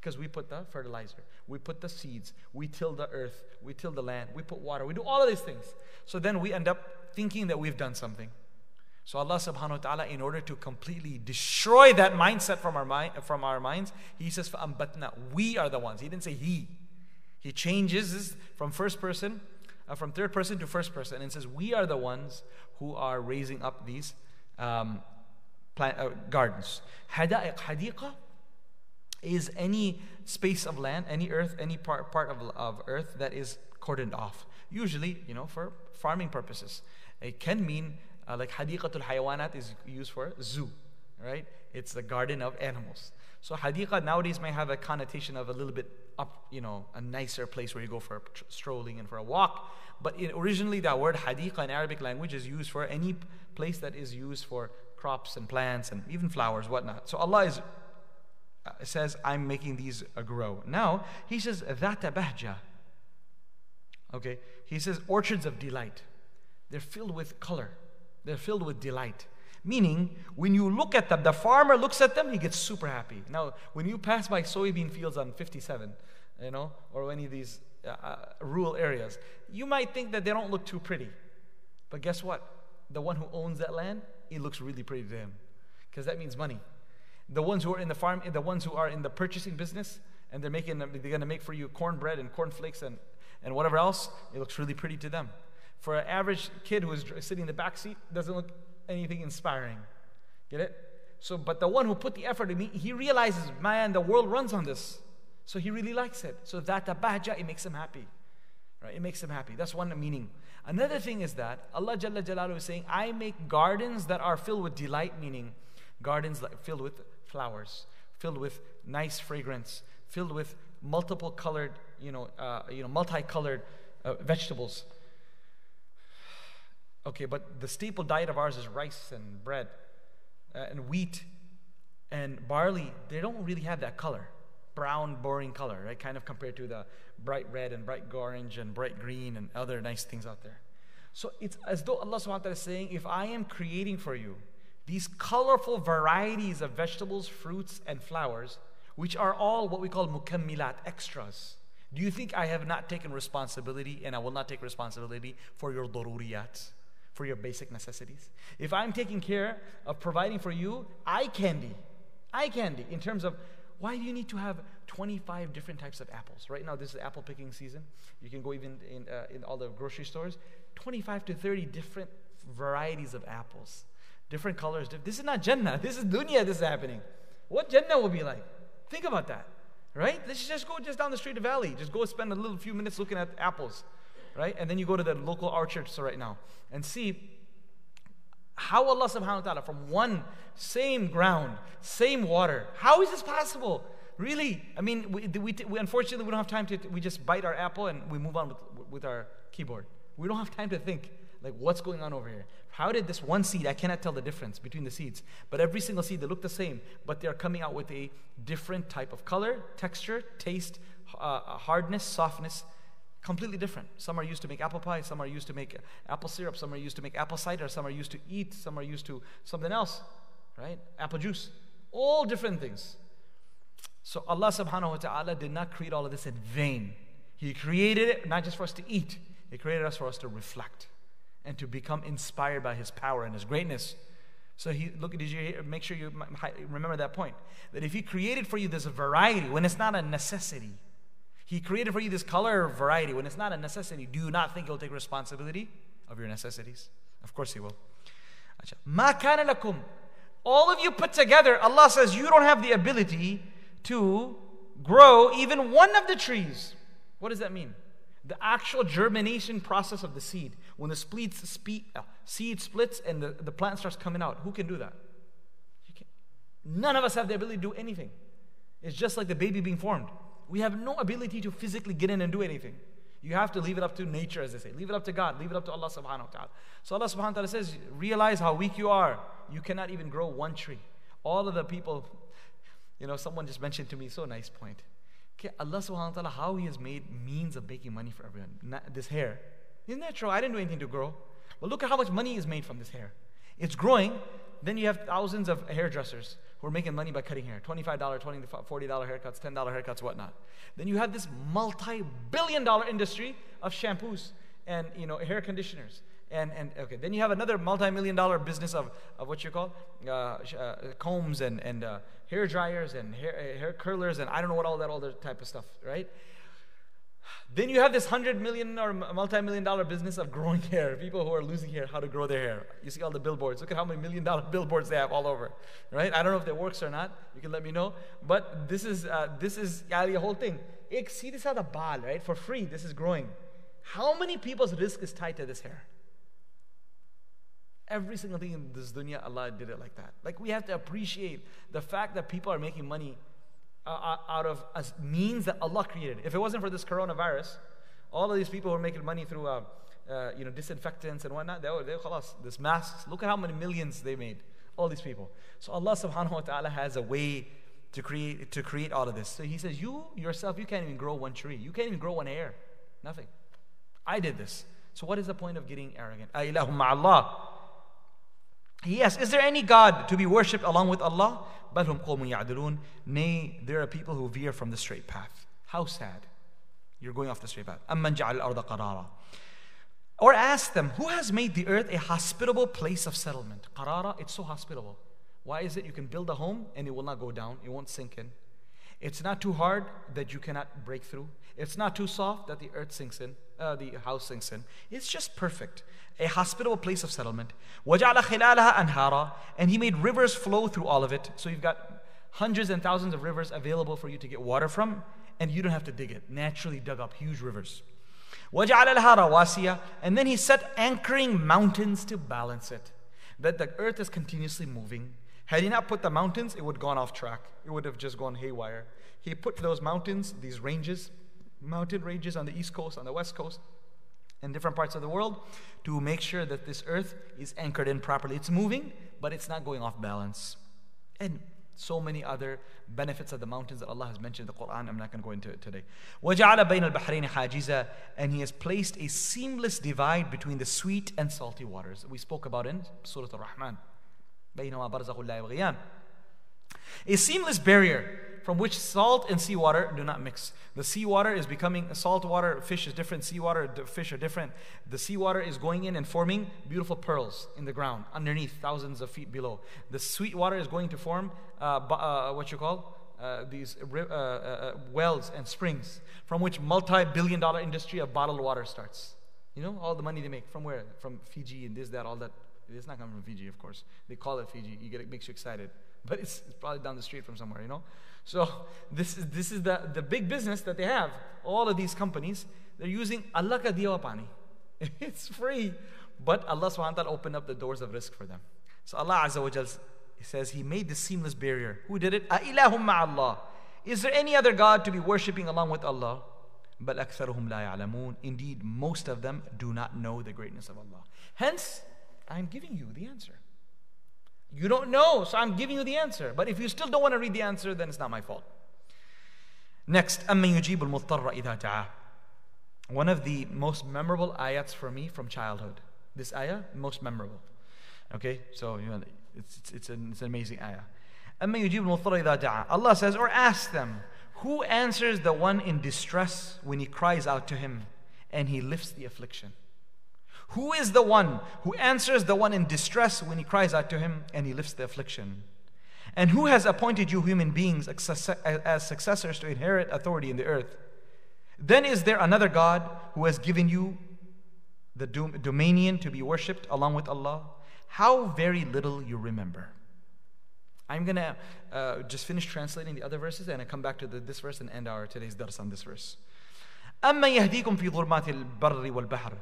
because we put the fertilizer, we put the seeds, we till the earth, we till the land, we put water, we do all of these things. So then we end up thinking that we've done something. So Allah subhanahu wa ta'ala, in order to completely destroy that mindset from our, mind, from our minds, He says, فَأَنْبَتْنَا. We are the ones. He didn't say He. He changes this from first person, uh, from third person to first person, and says, we are the ones who are raising up these um, plant, uh, gardens. حدائق, حديقة is any space of land, any earth, any part, part of, of earth that is cordoned off. Usually, you know, for farming purposes. It can mean Uh, like Hadiqatul Hayawanat is used for zoo, right? It's the garden of animals. So Hadiqa nowadays may have a connotation of a little bit up, you know, a nicer place where you go for strolling and for a walk. But it, originally that word Hadiqa in Arabic language is used for any place that is used for crops and plants and even flowers, whatnot. So Allah is, uh, says, I'm making these uh, grow. Now, He says, Dhata Bahja. Okay, he says orchards of delight. They're filled with color. They're filled with delight. Meaning, when you look at them, the farmer looks at them, he gets super happy. Now, when you pass by soybean fields on fifty-seven, you know, or any of these uh, rural areas, you might think that they don't look too pretty. But guess what? The one who owns that land, it looks really pretty to him, because that means money. The ones who are in the farm, the ones who are in the purchasing business, and they're making, they're going to make for you cornbread and cornflakes and and whatever else, it looks really pretty to them. For an average kid who is sitting in the back seat, doesn't look anything inspiring. Get it? So, but the one who put the effort in, he, he realizes, man, the world runs on this. So he really likes it. So that bahja, it makes him happy. Right? It makes him happy. That's one meaning. Another thing is that Allah Jalla Jalaluhu is saying, I make gardens that are filled with delight, meaning gardens filled with flowers, filled with nice fragrance, filled with multiple colored, you know, uh, you know, multicolored uh, vegetables. Okay, but the staple diet of ours is rice and bread uh, and wheat and barley. They don't really have that color, brown, boring color, right? Kind of compared to the bright red and bright orange and bright green and other nice things out there. So it's as though Allah subhanahu wa ta'ala is saying, if I am creating for you these colorful varieties of vegetables, fruits, and flowers, which are all what we call mukammilat, extras. Do you think I have not taken responsibility, and I will not take responsibility for your daruriyat, for your basic necessities? If I'm taking care of providing for you eye candy, eye candy in terms of, why do you need to have twenty-five different types of apples? Right now, this is apple picking season. You can go even in, uh, in all the grocery stores, twenty-five to thirty different varieties of apples, different colors. This is not Jannah, this is dunya, this is happening. What Jannah will be like? Think about that, right? Let's just go just down the street to Valley. Just go spend a little few minutes looking at apples, right? And then you go to the local orchard store right now and see how Allah subhanahu wa ta'ala, from one same ground, same water, how is this possible? Really? I mean, we, we, we unfortunately, we don't have time to, we just bite our apple and we move on with, with our keyboard. We don't have time to think, like, what's going on over here? How did this one seed, I cannot tell the difference between the seeds, but every single seed, they look the same, but they are coming out with a different type of color, texture, taste, uh, hardness, softness, completely different. Some are used to make apple pie, some are used to make apple syrup, some are used to make apple cider, some are used to eat, some are used to something else, right? Apple juice, all different things. So Allah subhanahu wa ta'ala did not create all of this in vain. He created it not just for us to eat, He created us for us to reflect and to become inspired by His power and His greatness. So he, look, did you make sure you remember that point? That if He created for you this variety when it's not a necessity, He created for you this color variety when it's not a necessity, do you not think He'll take responsibility of your necessities? Of course He will. مَا كَانَ لَكُمْ. All of you put together, Allah says you don't have the ability to grow even one of the trees. What does that mean? The actual germination process of the seed. When the splits, spe uh, seed splits and the, the plant starts coming out, who can do that? You can't. None of us have the ability to do anything. It's just like the baby being formed. We have no ability to physically get in and do anything. You have to leave it up to nature, as they say. Leave it up to God. Leave it up to Allah subhanahu wa ta'ala. So Allah subhanahu wa ta'ala says, realize how weak you are. You cannot even grow one tree. All of the people, you know, someone just mentioned to me, so nice point. Okay, Allah subhanahu wa ta'ala, how He has made means of making money for everyone. Not this hair. Isn't that true? I didn't do anything to grow. But look at how much money is made from this hair. It's growing. Then you have thousands of hairdressers who are making money by cutting hair. twenty-five dollars, twenty dollars, forty dollars haircuts, ten dollars haircuts, whatnot. Then you have this multi-billion dollar industry of shampoos and, you know, hair conditioners. And, and okay, then you have another multi-million dollar business of, of what you call uh, uh, combs and, and uh, hair dryers and hair, uh, hair curlers and I don't know what all that other type of stuff, right? Then you have this hundred million or multi-million dollar business of growing hair. People who are losing hair, how to grow their hair. You see all the billboards. Look at how many million dollar billboards they have all over, right? I don't know if that works or not. You can let me know. But this is, uh, this is the whole thing. See, this is the baal, right? For free, this is growing. How many people's risk is tied to this hair? Every single thing in this dunya, Allah did it like that. Like, we have to appreciate the fact that people are making money Uh, out of as means that Allah created. If it wasn't for this coronavirus, all of these people who are making money through uh, uh, you know, disinfectants and whatnot, they would, they would call us this masks. Look at how many millions they made, all these people. So Allah subhanahu wa ta'ala has a way to create to create all of this. So He says, you yourself, you can't even grow one tree. You can't even grow one hair. Nothing. I did this. So what is the point of getting arrogant? Ailahumma Allah. He asks, is there any God to be worshipped along with Allah? Balhum qawmun ya'dilun. Nay, there are people who veer from the straight path. How sad. You're going off the straight path. Amman ja'al al-arda qarara. Or ask them, who has made the earth a hospitable place of settlement? Qarara, it's so hospitable. Why is it you can build a home and it will not go down? It won't sink in. It's not too hard that you cannot break through. It's not too soft that the earth sinks in, uh, the house sinks in. It's just perfect. A hospitable place of settlement. وَجَعَلَ خِلَالَهَا أَنْهَارًا. And he made rivers flow through all of it. So you've got hundreds and thousands of rivers available for you to get water from, and you don't have to dig it. Naturally dug up huge rivers. وَجَعَلَ لَهَا رَوَاسِيَ. And then he set anchoring mountains to balance it, that the earth is continuously moving. Had he not put the mountains, it would have gone off track. It would have just gone haywire. He put those mountains, these ranges, mountain ranges on the east coast, on the west coast, and different parts of the world, to make sure that this earth is anchored in properly. It's moving, but it's not going off balance. And so many other benefits of the mountains that Allah has mentioned in the Quran. I'm not going to go into it today. وَجَعَلَ بَيْنَ الْبَحْرَيْنِ حَاجِزًا. And he has placed a seamless divide between the sweet and salty waters that we spoke about in Surah Rahman. A seamless barrier from which salt and seawater do not mix. The seawater is becoming, salt water, fish is different, seawater, fish are different. The seawater is going in and forming beautiful pearls in the ground, underneath, thousands of feet below. The sweet water is going to form, uh, uh, what you call, uh, these uh, uh, wells and springs, from which multi-billion dollar industry of bottled water starts. You know, all the money they make, from where? From Fiji and this, that, all that. It's not coming from Fiji, of course. They call it Fiji. You get, it makes you excited. But it's, it's probably down the street from somewhere, you know? So this is this is the, the big business that they have. All of these companies, they're using Allah ka diya wa pani. It's free. But Allah subhanahu wa ta'ala opened up the doors of risk for them. So Allah azza wa jal says, he made this seamless barrier. Who did it? Ailahumma Allah. Is there any other God to be worshipping along with Allah? But aktharuhum la ya'lamun. Indeed, most of them do not know the greatness of Allah. Hence, I'm giving you the answer. You don't know, so I'm giving you the answer. But if you still don't want to read the answer, then it's not my fault. Next, أَمَّنْ يُجِيبُ الْمُضْطَرَّ إِذَا دَعَاهُ. One of the most memorable ayats for me from childhood. This ayah, most memorable. Okay, so you know, it's, it's, it's, an, it's an amazing ayah. أَمَّنْ يُجِيبُ الْمُضْطَرَّ إِذَا دَعَاهُ. Allah says, or ask them, who answers the one in distress when he cries out to him and he lifts the affliction? Who is the one who answers the one in distress when he cries out to him and he lifts the affliction? And who has appointed you human beings as successors to inherit authority in the earth? Then is there another God who has given you the dominion to be worshipped along with Allah? How very little you remember. I'm going to uh, just finish translating the other verses and I come back to the, this verse and end our today's dars on this verse. أَمَّنْ يَهْدِيكُمْ فِي ظُلْمَاتِ الْبَرِّ وَالْبَحْرِ.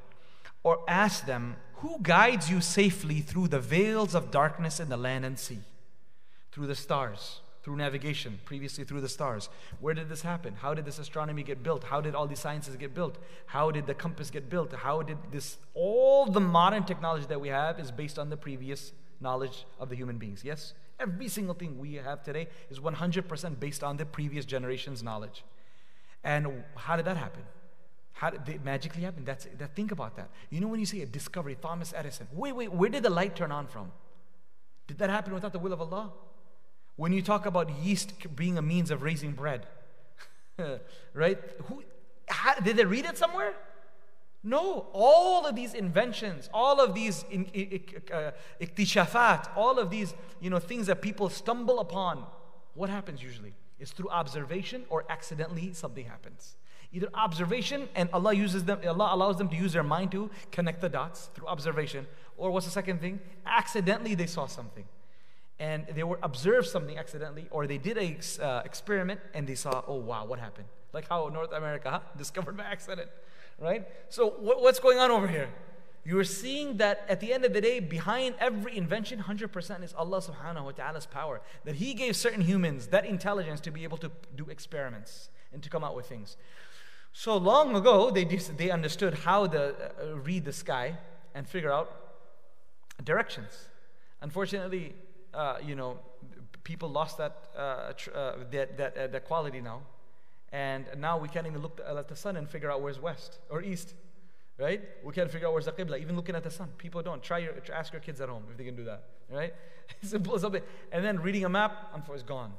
Or ask them, who guides you safely through the veils of darkness in the land and sea? Through the stars, through navigation, previously through the stars. Where did this happen? How did this astronomy get built? How did all these sciences get built? How did the compass get built? How did this, all the modern technology that we have is based on the previous knowledge of the human beings, yes? Every single thing we have today is one hundred percent based on the previous generation's knowledge. And how did that happen? How did it magically happen? That's that. Think about that. You know when you say a discovery, Thomas Edison. Wait, wait, where did the light turn on from? Did that happen without the will of Allah? When you talk about yeast being a means of raising bread, right? Who, how, did they read it somewhere? No. All of these inventions, all of these in, in, in, uh, iktishafat, all of these you know things that people stumble upon. What happens usually? It's through observation or accidentally something happens. Either observation and Allah uses them, Allah allows them to use their mind to connect the dots through observation. Or what's the second thing? Accidentally they saw something. And they were observed something accidentally, or they did an uh, experiment and they saw, oh wow, what happened? Like how North America huh? discovered by accident, right? So wh what's going on over here? You are seeing that at the end of the day, behind every invention, one hundred percent is Allah subhanahu wa ta'ala's power. That He gave certain humans that intelligence to be able to do experiments and to come out with things. So long ago, they, they understood how to uh, read the sky and figure out directions. Unfortunately, uh, you know, people lost that, uh, tr uh, that, that, uh, that quality now. And now we can't even look at the sun and figure out where's west or east. right? We can't figure out where's the qibla, even looking at the sun. People don't. Try your, ask your kids at home if they can do that, right? Simple as a bit. And then reading a map, unfortunately, it's gone.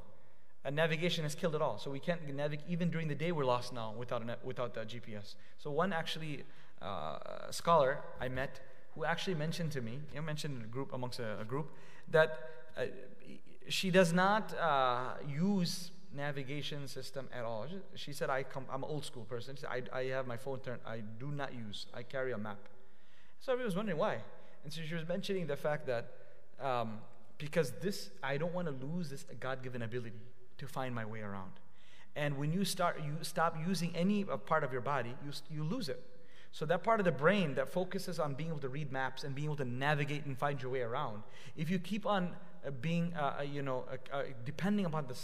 And navigation has killed it all. So we can't navigate, even during the day we're lost now without a, without the G P S. So one actually uh, scholar I met who actually mentioned to me, you know, mentioned in a group, amongst a, a group, that uh, she does not uh, use navigation system at all. She said, I come, I'm an old school person. She said, I, I have my phone turned. I do not use, I carry a map. So everyone was wondering why. And so she was mentioning the fact that um, because this, I don't want to lose this God-given ability to find my way around. And when you start, you stop using any part of your body, you, you lose it. So that part of the brain that focuses on being able to read maps and being able to navigate and find your way around, if you keep on uh, being, uh, you know, uh, uh, depending upon the,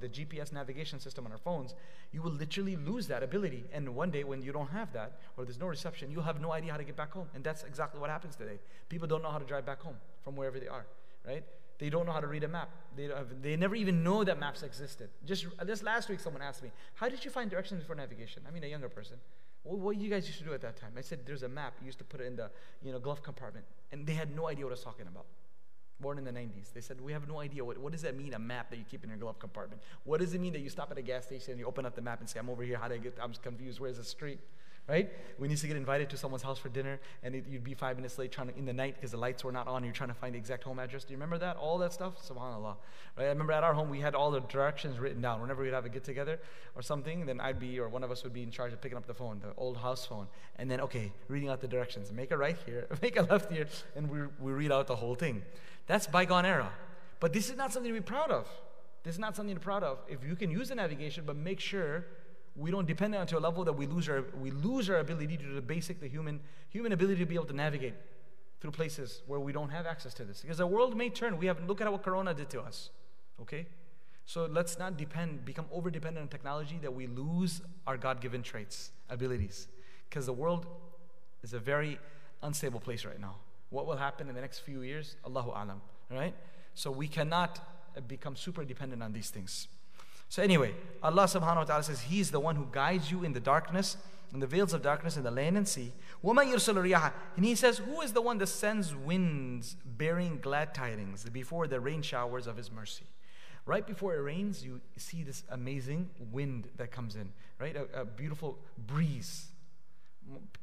the G P S navigation system on our phones, you will literally lose that ability. And one day when you don't have that, or there's no reception, you'll have no idea how to get back home. And that's exactly what happens today. People don't know how to drive back home from wherever they are, right? They don't know how to read a map. They, don't have, they never even know that maps existed. Just, just last week, someone asked me, how did you find directions before navigation? I mean, a younger person. Well, what you guys used to do at that time? I said, there's a map. You used to put it in the you know, glove compartment. And they had no idea what I was talking about. Born in the nineties. They said, we have no idea. What, what does that mean, a map that you keep in your glove compartment? What does it mean that you stop at a gas station and you open up the map and say, I'm over here. How do I get? I'm confused. Where's the street? Right? When you used to get invited to someone's house for dinner, and it, you'd be five minutes late trying to, in the night because the lights were not on, and you're trying to find the exact home address. Do you remember that? All that stuff? SubhanAllah. Right? I remember at our home, we had all the directions written down. Whenever we'd have a get-together or something, then I'd be, or one of us would be in charge of picking up the phone, the old house phone, and then, okay, reading out the directions. Make a right here, make a left here, and we, we read out the whole thing. That's bygone era. But this is not something to be proud of. This is not something to be proud of. If you can use the navigation, but make sure we don't depend on it to a level that we lose our we lose our ability to the basic the human human ability to be able to navigate through places where we don't have access to this, because the world may turn. We have look at what Corona did to us. Okay, so let's not depend become over dependent on technology that we lose our God-given traits abilities, because the world is a very unstable place right now. What will happen in the next few years? Allahu alam. All right, so we cannot become super dependent on these things. So anyway, Allah subhanahu wa ta'ala says, He is the one who guides you in the darkness, in the veils of darkness, in the land and sea. And He says, who is the one that sends winds bearing glad tidings before the rain showers of His mercy? Right before it rains, you see this amazing wind that comes in, right? A, a beautiful breeze.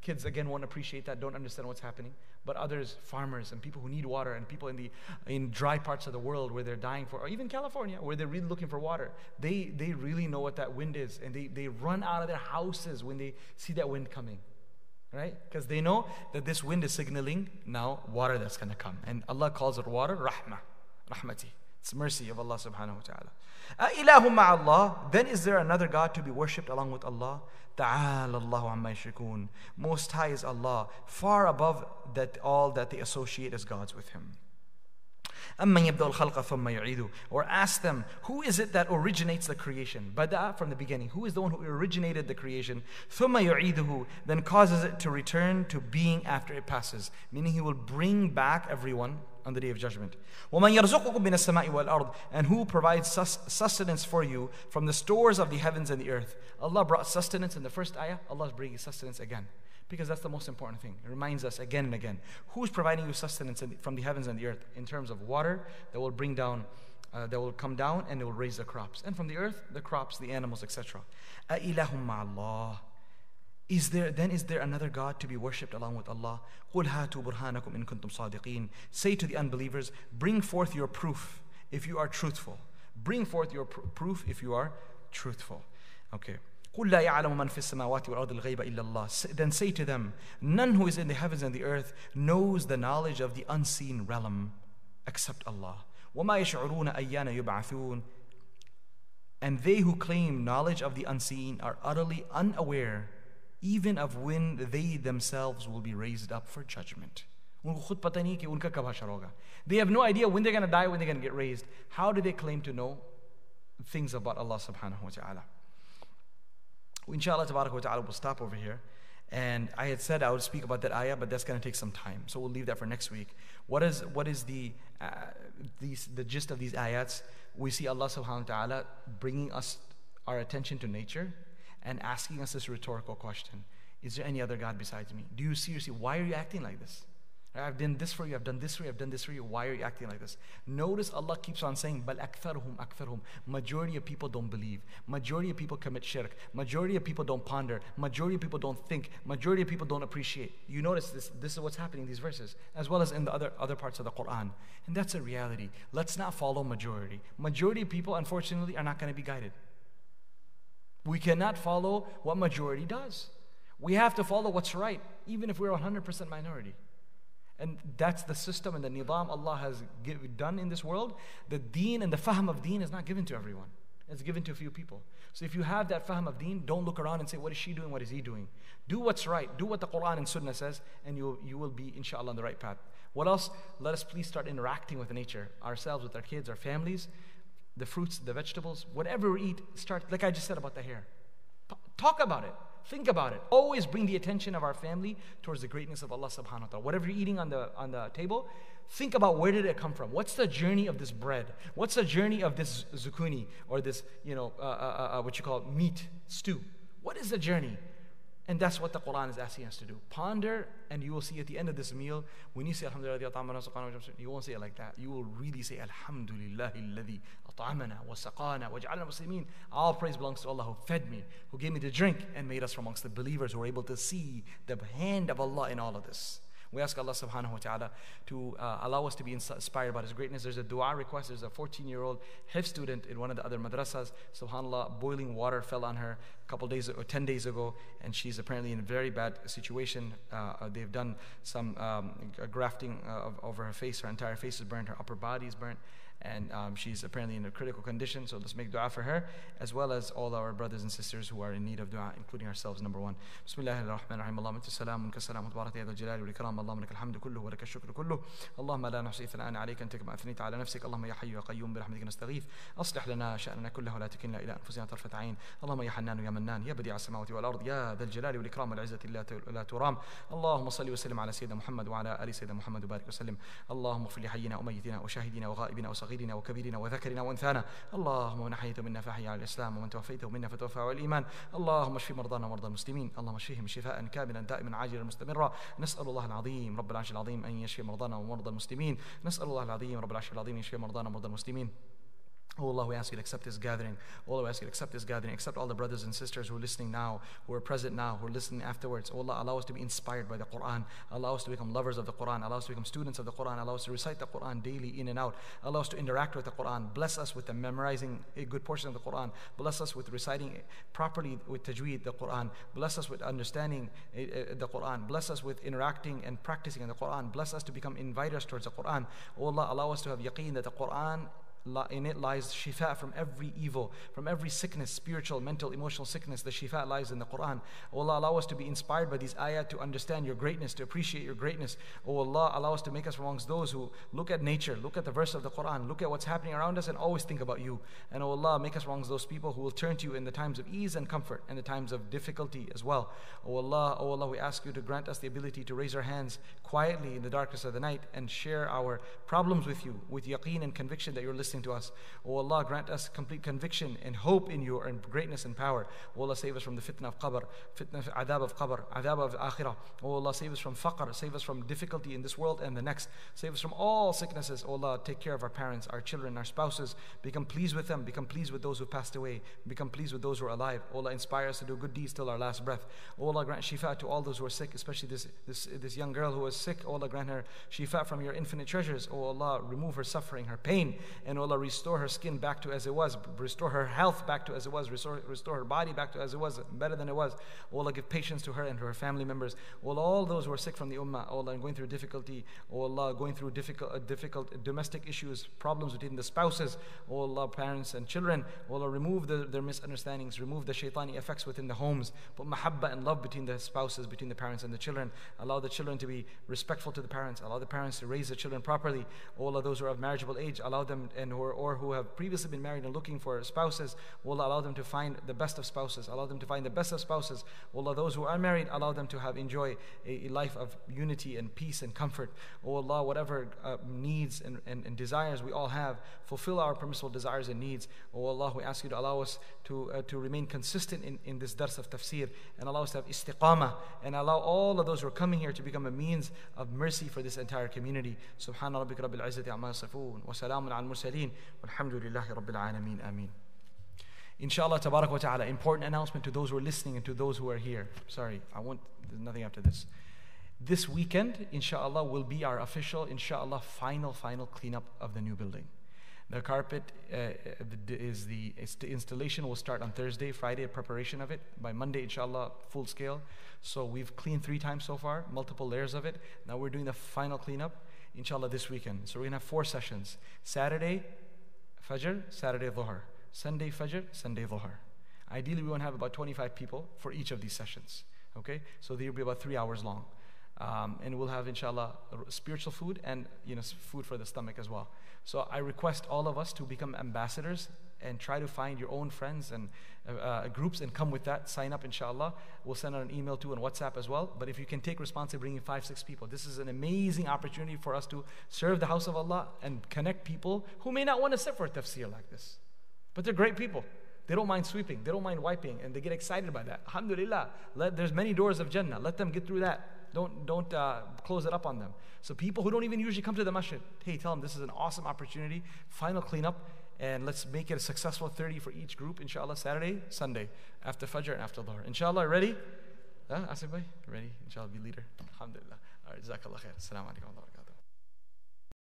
Kids, again, won't appreciate that, don't understand what's happening. But others, farmers and people who need water, and people in the in dry parts of the world where they're dying for, or even California, where they're really looking for water, they they really know what that wind is, and they, they run out of their houses when they see that wind coming, right? Because they know that this wind is signaling now water that's going to come. And Allah calls it water, rahmah, rahmati. It's mercy of Allah subhanahu wa ta'ala. Ilahum ma'allah, then is there another God to be worshipped along with Allah? Ta'ala Allahu amma yushrikun. Most high is Allah, far above that all that they associate as gods with Him. أَمَّنْ يَبْدَأُ الْخَلْقَ ثُمَّ يُعِيدُهُ. Or ask them, who is it that originates the creation? Bada, from the beginning. Who is the one who originated the creation? ثُمَّ يُعِيدُهُ, then causes it to return to being after it passes. Meaning He will bring back everyone on the day of judgment. وَمَنْ يَرْزُقُكُمْ مِنَ السَّمَاءِ وَالْأَرْضِ, and who provides sustenance for you from the stores of the heavens and the earth. Allah brought sustenance in the first ayah. Allah is bringing sustenance again, because that's the most important thing. It reminds us again and again. Who's providing you sustenance in, from the heavens and the earth in terms of water that will bring down, uh, that will come down and it will raise the crops. And from the earth, the crops, the animals, et cetera. أَإِلَهُمْ مَعَ اللَّهِ. Is there, then is there another God to be worshipped along with Allah? قُلْ هَاتُوا بُرْهَانَكُمْ إِن كُنْتُمْ صَادِقِينَ. Say to the unbelievers, bring forth your proof if you are truthful. Bring forth your pr proof if you are truthful. Okay. Then say to them, none who is in the heavens and the earth knows the knowledge of the unseen realm except Allah. And they who claim knowledge of the unseen are utterly unaware even of when they themselves will be raised up for judgment. They have no idea when they're going to die, when they're going to get raised. How do they claim to know things about Allah subhanahu wa ta'ala? Inshallah tabarak wa ta'ala, we'll stop over here. And I had said I would speak about that ayah, but that's going to take some time, so we'll leave that for next week. What is what is the uh, these, the gist of these ayats? We see Allah subhanahu wa ta'ala bringing us our attention to nature and asking us this rhetorical question. Is there any other God besides me? Do you seriously, why are you acting like this? I've done this for you, I've done this for you, I've done this for you. Why are you acting like this? Notice Allah keeps on saying, Bal aktharuhum aktharuhum. Majority of people don't believe. Majority of people commit shirk. Majority of people don't ponder. Majority of people don't think. Majority of people don't appreciate. You notice this, this is what's happening in these verses, as well as in the other, other parts of the Quran. And that's a reality. Let's not follow majority. Majority of people, unfortunately, are not going to be guided. We cannot follow what majority does. We have to follow what's right, even if we're one hundred percent minority. And that's the system and the nizam Allah has give, done in this world. The deen and the fahm of deen is not given to everyone. It's given to a few people. So if you have that fahm of deen, don't look around and say, what is she doing, what is he doing? Do what's right. Do what the Quran and Sunnah says, and you, you will be, inshallah, on the right path. What else? Let us please start interacting with nature, ourselves, with our kids, our families, the fruits, the vegetables, whatever we eat, start, like I just said about the hair. Talk about it. Think about it. Always bring the attention of our family towards the greatness of Allah subhanahu wa ta'ala. Whatever you're eating on the, on the table, think about where did it come from? What's the journey of this bread? What's the journey of this zucchini or this, you know, uh, uh, uh, what you call meat, stew? What is the journey? And that's what the Quran is asking us to do. Ponder, and you will see at the end of this meal, when you say Alhamdulillah, you won't say it like that. You will really say Alhamdulillah, alladhi at'amana wa saqana wa ja'alna muslimin. All praise belongs to Allah who fed me, who gave me the drink, and made us from amongst the believers who were able to see the hand of Allah in all of this. We ask Allah subhanahu wa ta'ala to uh, allow us to be inspired by His greatness. There's a dua request. There's a fourteen-year-old Hifz student in one of the other madrasas. SubhanAllah, boiling water fell on her a couple days or ten days ago, and she's apparently in a very bad situation. Uh, they've done some um, grafting uh, of, over her face. Her entire face is burned. Her upper body is burnt. And um, she's apparently in a critical condition, so let's make dua for her, as well as all our brothers and sisters who are in need of dua, including ourselves, number one. Bismillahirrahmanirrahim. Allahumma salamun ka salamu wa barakatuhu jalali wa likram. Allahumma lak alhamdu kullu wa lak ash-shukru kullu. Allahumma la nuhsi thanan alayka anta kama athnayta ala nafsik. Allahumma ya hayyu ya qayyum bi rahmatika nastaghith. Aslih lana sha'nana kullahu wa la takilna ila anfusina tarfat 'ayn. Allahumma ya hannan ya mannan ya badi'a as-samawati wal ard ya dhal jalali wal ikram wal 'izzati la turam. Allahumma salli wa sallim ala sayyidina Muhammad wa ala ali sayyidina Muhammad wa barik wa sallim. Allahumma ighfir li hayyina wa mayyitina wa shahidina wa ghaibina wa صغيرنا وكبيرنا وذكرنا وانثانا اللهم من حييت منا فحي على الاسلام ومن توفيته منا فتوفى على الايمان اللهم اشف مرضانا ومرضى المسلمين اللهم اشفهم شفاء كاملا دائما عاجلا مستمرا نسال الله العظيم رب العرش العظيم ان يشفي مرضانا ومرضى المسلمين نسال الله العظيم رب العرش العظيم ان يشفي مرضانا ومرضى المسلمين. Oh Allah, we ask you to accept this gathering. Oh Allah, we ask you to accept this gathering. Accept all the brothers and sisters who are listening now, who are present now, who are listening afterwards. Oh Allah, allow us to be inspired by the Quran. Allow us to become lovers of the Quran. Allow us to become students of the Quran. Allow us to recite the Quran daily in and out. Allow us to interact with the Quran. Bless us with the memorizing a good portion of the Quran. Bless us with reciting properly with tajweed the Quran. Bless us with understanding the Quran. Bless us with interacting and practicing in the Quran. Bless us to become inviters towards the Quran. Oh Allah, allow us to have yaqeen that the Quran, in it lies shifa from every evil, from every sickness, spiritual, mental, emotional sickness. The shifa lies in the Quran. O Allah, allow us to be inspired by these ayat to understand your greatness, to appreciate your greatness. O Allah, allow us to make us amongst those who look at nature, look at the verse of the Quran, look at what's happening around us, and always think about you. And O Allah, make us amongst those people who will turn to you in the times of ease and comfort and the times of difficulty as well. O Allah, O Allah, we ask you to grant us the ability to raise our hands quietly in the darkness of the night and share our problems with you with yaqeen and conviction that you're listening to us. O Allah, grant us complete conviction and hope in your and greatness and power. O Allah, save us from the fitna of qabr, fitna of adab of qabr, adab of akhirah. O Allah, save us from faqr, save us from difficulty in this world and the next. Save us from all sicknesses. O Allah, take care of our parents, our children, our spouses. Become pleased with them. Become pleased with those who passed away. Become pleased with those who are alive. O Allah, inspire us to do good deeds till our last breath. O Allah, grant shifa to all those who are sick, especially this, this, this young girl who was sick. O Allah, grant her shifa from your infinite treasures. O Allah, remove her suffering, her pain, and O Allah, restore her skin back to as it was, restore her health back to as it was, restore, restore her body back to as it was, better than it was. O Allah, give patience to her and to her family members. O Allah, all those who are sick from the ummah, O Allah, and going through difficulty, O Allah, going through difficult, difficult domestic issues, problems between the spouses, O Allah, parents and children, O Allah, remove the, their misunderstandings, remove the shaitani effects within the homes, put mahabba and love between the spouses, between the parents and the children. Allow the children to be respectful to the parents, allow the parents to raise the children properly. O Allah, those who are of marriageable age, allow them and and who are, or who have previously been married and looking for spouses, wallah, allow them to find the best of spouses, allow them to find the best of spouses. Wallah, those who are married, allow them to have enjoy a, a life of unity and peace and comfort. Oh Allah, whatever uh, needs and, and, and desires we all have, fulfill our permissible desires and needs. Oh Allah, we ask you to allow us to, uh, to remain consistent in, in this dars of tafsir, and allow us to have istiqamah, and allow all of those who are coming here to become a means of mercy for this entire community. Subhana rabbika rabbil izzati amma yasifun wa salamun al mursaleen walhamdulillahi rabbil alameen. Ameen. Inshallah tabarak wa ta'ala, important announcement to those who are listening and to those who are here. Sorry, I won't, there's nothing after this. This weekend, inshallah, will be our official, inshallah, final, final cleanup of the new building. The carpet uh, is the installation will start on Thursday, Friday, preparation of it. By Monday, inshallah, full scale. So we've cleaned three times so far, multiple layers of it. Now we're doing the final cleanup, inshallah, this weekend. So we're gonna have four sessions. Saturday, Fajr, Saturday, Dhuhr. Sunday Fajr, Sunday Dhuhr. Ideally, we want to have about twenty-five people for each of these sessions. Okay, so they'll be about three hours long, um, and we'll have inshallah spiritual food and you know food for the stomach as well. So I request all of us to become ambassadors and try to find your own friends and uh, groups and come with that. Sign up, inshallah. We'll send out an email too and WhatsApp as well. But if you can take responsibility, bringing five, six people. This is an amazing opportunity for us to serve the house of Allah and connect people who may not want to sit for a tafsir like this. But they're great people. They don't mind sweeping. They don't mind wiping. And they get excited by that. Alhamdulillah. Let, there's many doors of Jannah. Let them get through that. Don't, don't uh, close it up on them. So people who don't even usually come to the masjid, hey, tell them this is an awesome opportunity. Final cleanup. And let's make it a successful thirty for each group, inshallah. Saturday, Sunday, after Fajr and after Dhuhr. Inshallah, ready? Huh? Asif bhai? Ready? Inshallah, be leader. Alhamdulillah. All right. Jazakallah khair. Assalamu alaikum wa barakatuh.